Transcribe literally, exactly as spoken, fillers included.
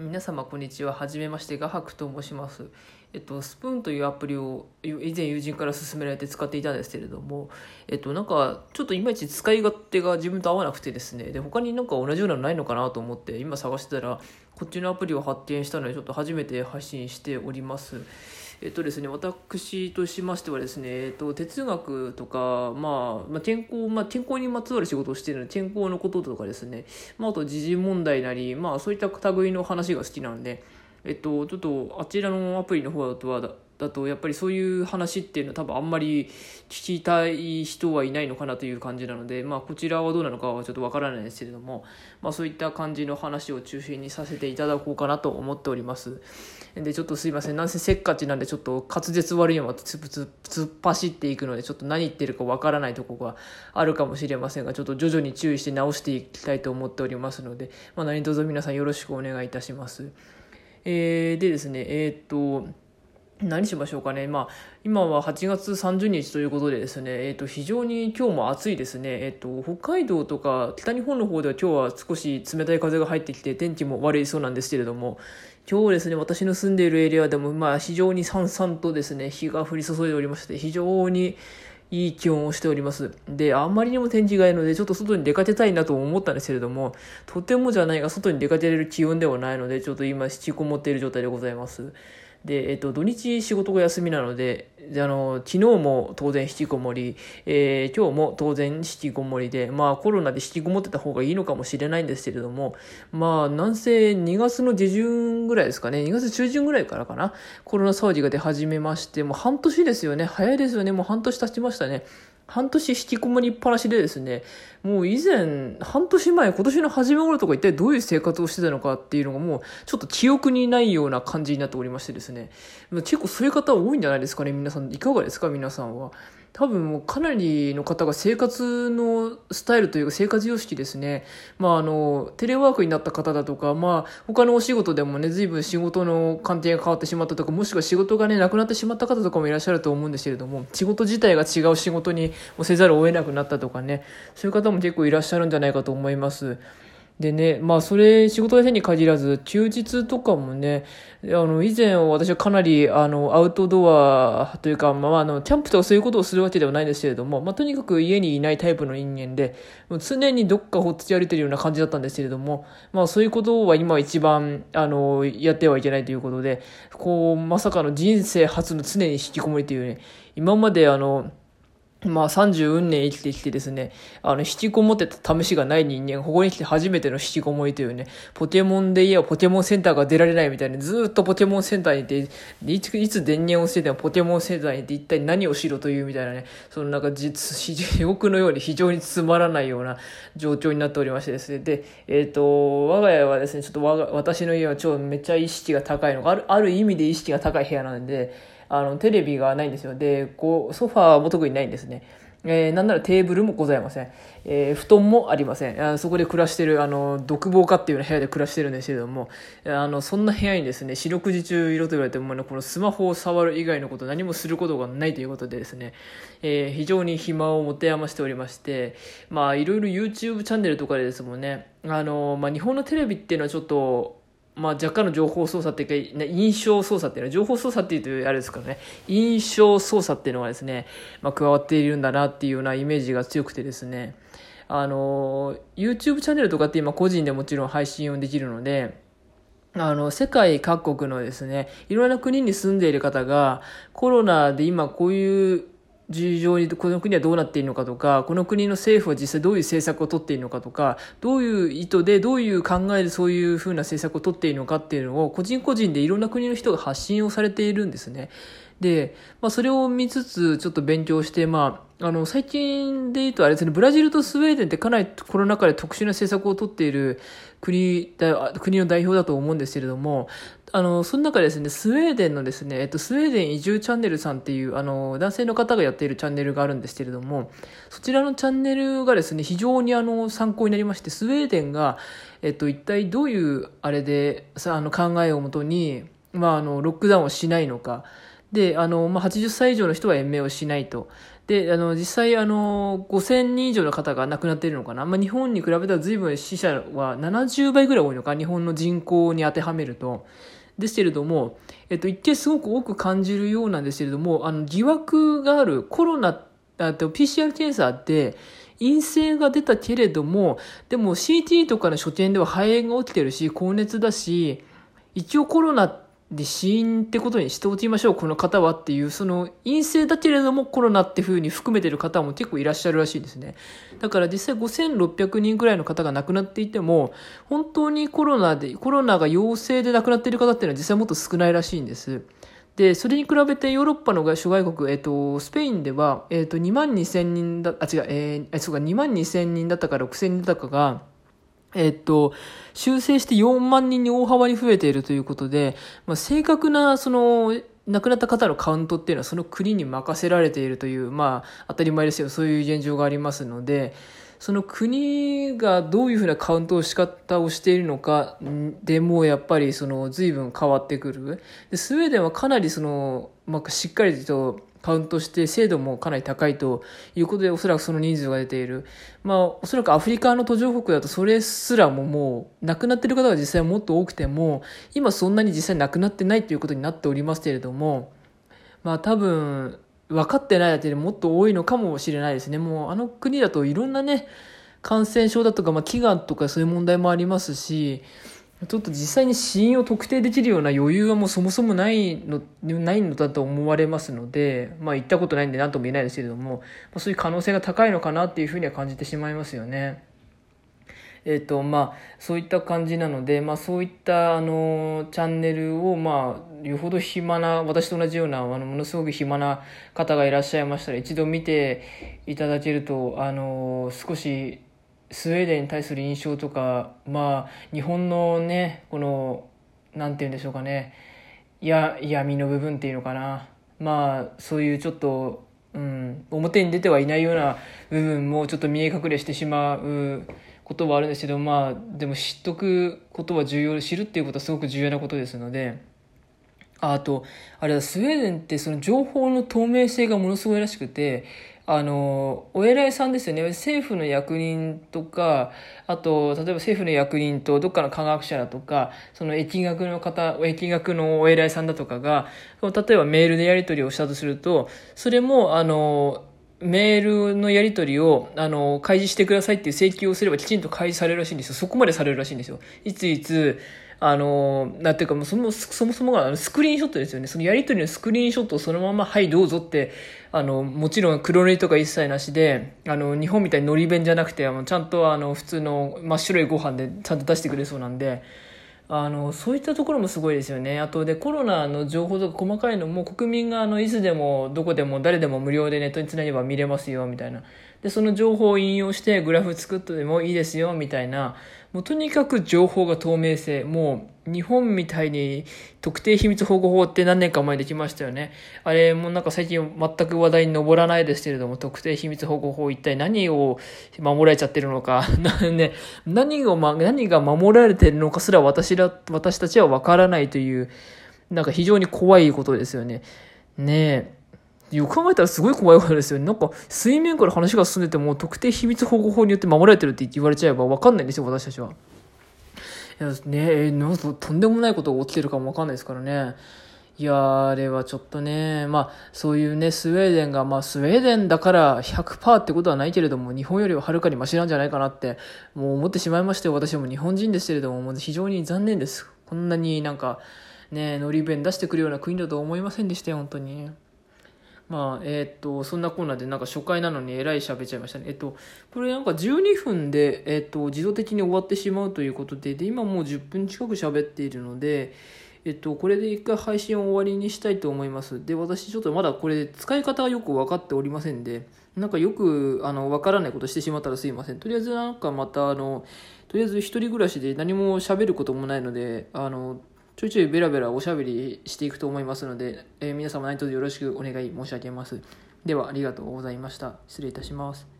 皆様こんにちは。はじめまして、画伯と申します。えっと、スプーンというアプリを以前友人から勧められて使っていたんですけれども、えっと、なんかちょっといまいち使い勝手が自分と合わなくてですね、で他になんか同じようなのないのかなと思って今探してたらこっちのアプリを発見したので、ちょっと初めて配信しております。えっとですね、私としましてはですね、えっと、哲学とか、まあ、まあ健康、まあ、健康にまつわる仕事をしているので、健康のこととかですね、まあ、あと時事問題なり、まあ、そういった類の話が好きなんで、えっと、ちょっとあちらのアプリの方だとはだ、だとやっぱりそういう話っていうのは多分あんまり聞きたい人はいないのかなという感じなので、まあ、こちらはどうなのかはちょっとわからないですけれども、まあ、そういった感じの話を中心にさせていただこうかなと思っております。でちょっとすいません、なんせせっかちなんでちょっと滑舌悪いのはつぶつ突っ走っていくので、ちょっと何言ってるかわからないところがあるかもしれませんが、ちょっと徐々に注意して直していきたいと思っておりますので、まあ、何卒皆さんよろしくお願いいたします。えー、でですね、えー、っと何しましょうかね。まあ、今ははちがつさんじゅうにちということでですね、えー、と非常に今日も暑いですね。えー、と北海道とか北日本の方では今日は少し冷たい風が入ってきて天気も悪いそうなんですけれども、今日ですね、私の住んでいるエリアでもまあ非常にさんさんとですね、日が降り注いでおりまして、非常にいい気温をしております。で、あまりにも天気がいいので、ちょっと外に出かけたいなと思ったんですけれども、とてもじゃないが外に出かけれる気温ではないので、ちょっと今引きこもっている状態でございます。で、えっと、土日仕事が休みなので、であの昨日も当然引きこもり、えー、今日も当然引きこもりで、まあコロナで引きこもってた方がいいのかもしれないんですけれども、まあなんせにがつのじゅじゅんぐらいですかね、にがつちゅうじゅんぐらいからかな、コロナ騒ぎが出始めまして、もう半年ですよね。早いですよね。もう半年経ちましたね。半年引きこもりっぱなしでですね、もう以前、半年前、今年の初め頃とか一体どういう生活をしてたのかっていうのがもうちょっと記憶にないような感じになっておりましてですね、結構そういう方多いんじゃないですかね、皆さん。いかがですか、皆さんは。多分もうかなりの方が生活のスタイルというか生活様式ですね。まああの、テレワークになった方だとか、まあ他のお仕事でもね、随分仕事の関係が変わってしまったとか、もしくは仕事がね、なくなってしまった方とかもいらっしゃると思うんですけれども、仕事自体が違う仕事にせざるを得なくなったとかね、そういう方も結構いらっしゃるんじゃないかと思います。でね、まあそれ仕事だけに限らず休日とかもね、あの以前私はかなりあのアウトドアというか、まああのキャンプとかそういうことをするわけではないんですけれども、まあとにかく家にいないタイプの人間で、常にどっかほっつき歩いてるような感じだったんですけれども、まあそういうことは今一番あのやってはいけないということで、こうまさかの人生初の常に引きこもりというね、今まであのまあさんじゅうよねん生きてきてですね、あの、引きこもってた試しがない人間、ここに来て初めての引きこもりというね、ポケモンで言えばポケモンセンターが出られないみたいに、ずーっとポケモンセンターにいて、いつ、いつ電源をしててもポケモンセンターにいて一体何をしろというみたいなね、そのなんか実、地獄のように非常につまらないような状況になっておりましてですね、で、えっと、我が家はですね、ちょっと我が、私の家は超めっちゃ意識が高いのが、ある、ある意味で意識が高い部屋なので、あの、テレビがないんですよ。で、こう、ソファーも特にないんですね。えー、なんならテーブルもございません。えー、布団もありません。あそこで暮らしてる、あの、独房家っていうような部屋で暮らしてるんですけれども、あの、そんな部屋にですね、四六時中いろと言われても、ね、このスマホを触る以外のこと、何もすることがないということでですね、えー、非常に暇を持て余しておりまして、まあ、いろいろ YouTube チャンネルとかでですもんね、あの、まあ、日本のテレビっていうのはちょっと、まあ、若干の情報操作っていうか、印象操作っていうのは、情報操作っていうとあれですからね、印象操作っていうのがですね、まあ、加わっているんだなっていうようなイメージが強くてですね、あの、YouTube チャンネルとかって今個人でもちろん配信をできるので、あの、世界各国のですね、いろんな国に住んでいる方が、コロナで今こういう、事情にこの国はどうなっているのかとか、この国の政府は実際どういう政策を取っているのかとか、どういう意図でどういう考えでそういうふうな政策を取っているのかっていうのを個人個人でいろんな国の人が発信をされているんですね。で、まあそれを見つつちょっと勉強して、まああの、最近で言うとあれですね、ブラジルとスウェーデンってかなりコロナ禍で特殊な政策を取っている国、国の代表だと思うんですけれども、あの、その中でですね、スウェーデンのですね、えっと、スウェーデン移住チャンネルさんっていう、あの、男性の方がやっているチャンネルがあるんですけれども、そちらのチャンネルがですね、非常にあの、参考になりまして、スウェーデンが、えっと、一体どういうあれで、さ、あの、考えをもとに、まあ、あの、ロックダウンをしないのか、で、あの、まあ、はちじゅっさい以上の人は延命をしないと。で、あの、実際、あの、ごせんにん以上の方が亡くなっているのかな。まあ、日本に比べたら随分死者はななじゅうばいぐらい多いのか、日本の人口に当てはめると。ですけれども、えっと、一見すごく多く感じるようなんですけれども、あの、疑惑があるコロナ、あと ピーシーアール 検査って、陰性が出たけれども、でも シーティー とかの所見では肺炎が起きてるし、高熱だし、一応コロナって、で死因ってことにしておきましょう、この方はっていう、その陰性だけれどもコロナって風に含めてる方も結構いらっしゃるらしいですね。だから実際ごせんろっぴゃくにんぐらいの方が亡くなっていても、本当にコロナでコロナが陽性で亡くなっている方っていうのは実際もっと少ないらしいんです。でそれに比べてヨーロッパの諸外国、えっとスペインでは、えっとにまんにせんにんだ、あ違う、えー、そうかにまんにせんにんだったかろくせんにんだったかが、えっと、修正してよんまんにんに大幅に増えているということで、まあ、正確な、その、亡くなった方のカウントっていうのはその国に任せられているという、まあ、当たり前ですよ。そういう現状がありますので、その国がどういうふうなカウントの仕方をしているのかでもやっぱりその随分変わってくる。で、スウェーデンはかなりその、まあ、しっかりとカウントして精度もかなり高いということで、おそらくその人数が出ている。まあ、おそらくアフリカの途上国だとそれすらももう亡くなっている方が実際もっと多くても、今そんなに実際亡くなってないということになっておりますけれども、まあ多分分かってないだけでもっと多いのかもしれないですね。もうあの国だといろんなね、感染症だとか、まあ飢餓とかそういう問題もありますし、ちょっと実際に死因を特定できるような余裕はもうそもそもないの、ないのだと思われますので、まあ行ったことないんで何とも言えないですけれども、まあ、そういう可能性が高いのかなっていうふうには感じてしまいますよね。えっと、まあ、そういった感じなので、まあそういった、あの、チャンネルを、まあ、よほど暇な、私と同じような、あの、ものすごく暇な方がいらっしゃいましたら、一度見ていただけると、あの、少し、スウェーデンに対する印象とか、まあ、日本のね、この、なんて言うんでしょうかね、や、闇の部分っていうのかな。まあ、そういうちょっと、うん、表に出てはいないような部分もちょっと見え隠れしてしまうことはあるんですけど、まあ、でも知っとくことは重要、知るっていうことはすごく重要なことですので、あと、あれだ、スウェーデンってその情報の透明性がものすごいらしくて、あの、お偉いさんですよね。政府の役人とか、あと、例えば政府の役人とどっかの科学者だとか、その疫学の方、疫学のお偉いさんだとかが、例えばメールでやり取りをしたとすると、それも、あの、メールのやり取りを、あの、開示してくださいっていう請求をすればきちんと開示されるらしいんですよ。そこまでされるらしいんですよ。いついつ、あの、なんていうか、もうそもそもがスクリーンショットですよね。そのやり取りのスクリーンショットをそのまま、はい、どうぞって、あの、もちろん黒塗りとか一切なしで、あの、日本みたいにのり弁じゃなくて、あの、ちゃんとあの、普通の真っ白いご飯でちゃんと出してくれそうなんで、あの、そういったところもすごいですよね。あとで、コロナの情報とか細かいのも国民が、あの、いつでも、どこでも、誰でも無料でネットにつなげば見れますよ、みたいな。で、その情報を引用してグラフ作ってもいいですよ、みたいな。もうとにかく情報が透明性。もう日本みたいに特定秘密保護法って何年か前できましたよね。あれもなんか最近全く話題に上らないですけれども、特定秘密保護法一体何を守られちゃってるのか。ね、何を、ま、何が守られてるのかすら私ら、私たちはわからないという、なんか非常に怖いことですよね。ねえ。よく考えたらすごい怖いことですよね。なんか、水面から話が進んでても、特定秘密保護法によって守られてるって言われちゃえば分かんないんですよ、私たちは。いや、ね、なんかとんでもないことが起きてるかも分かんないですからね。いや、あれはちょっとね、まあ、そういうね、スウェーデンが、まあ、スウェーデンだから ひゃくパーセント ってことはないけれども、日本よりははるかにマシなんじゃないかなって、もう思ってしまいまして、私も日本人ですけれども、もう非常に残念です。こんなになんか、ね、のり弁出してくるような国だと思いませんでしたよ、本当に。まあ、えっと、そんなコーナーでなんか初回なのにえらい喋っちゃいましたね。えっと、これなんかじゅうにふんで、えっと、自動的に終わってしまうということで、で、今もうじゅっぷん近く喋っているので、えっと、これで一回配信を終わりにしたいと思います。で、私ちょっとまだこれ使い方はよく分かっておりませんで、なんかよく、あの、分からないことしてしまったらすいません。とりあえずなんかまた、あの、とりあえず一人暮らしで何も喋ることもないので、あの、ちょいちょいベラベラおしゃべりしていくと思いますので、えー、皆様何卒よろしくお願い申し上げます。ではありがとうございました。失礼いたします。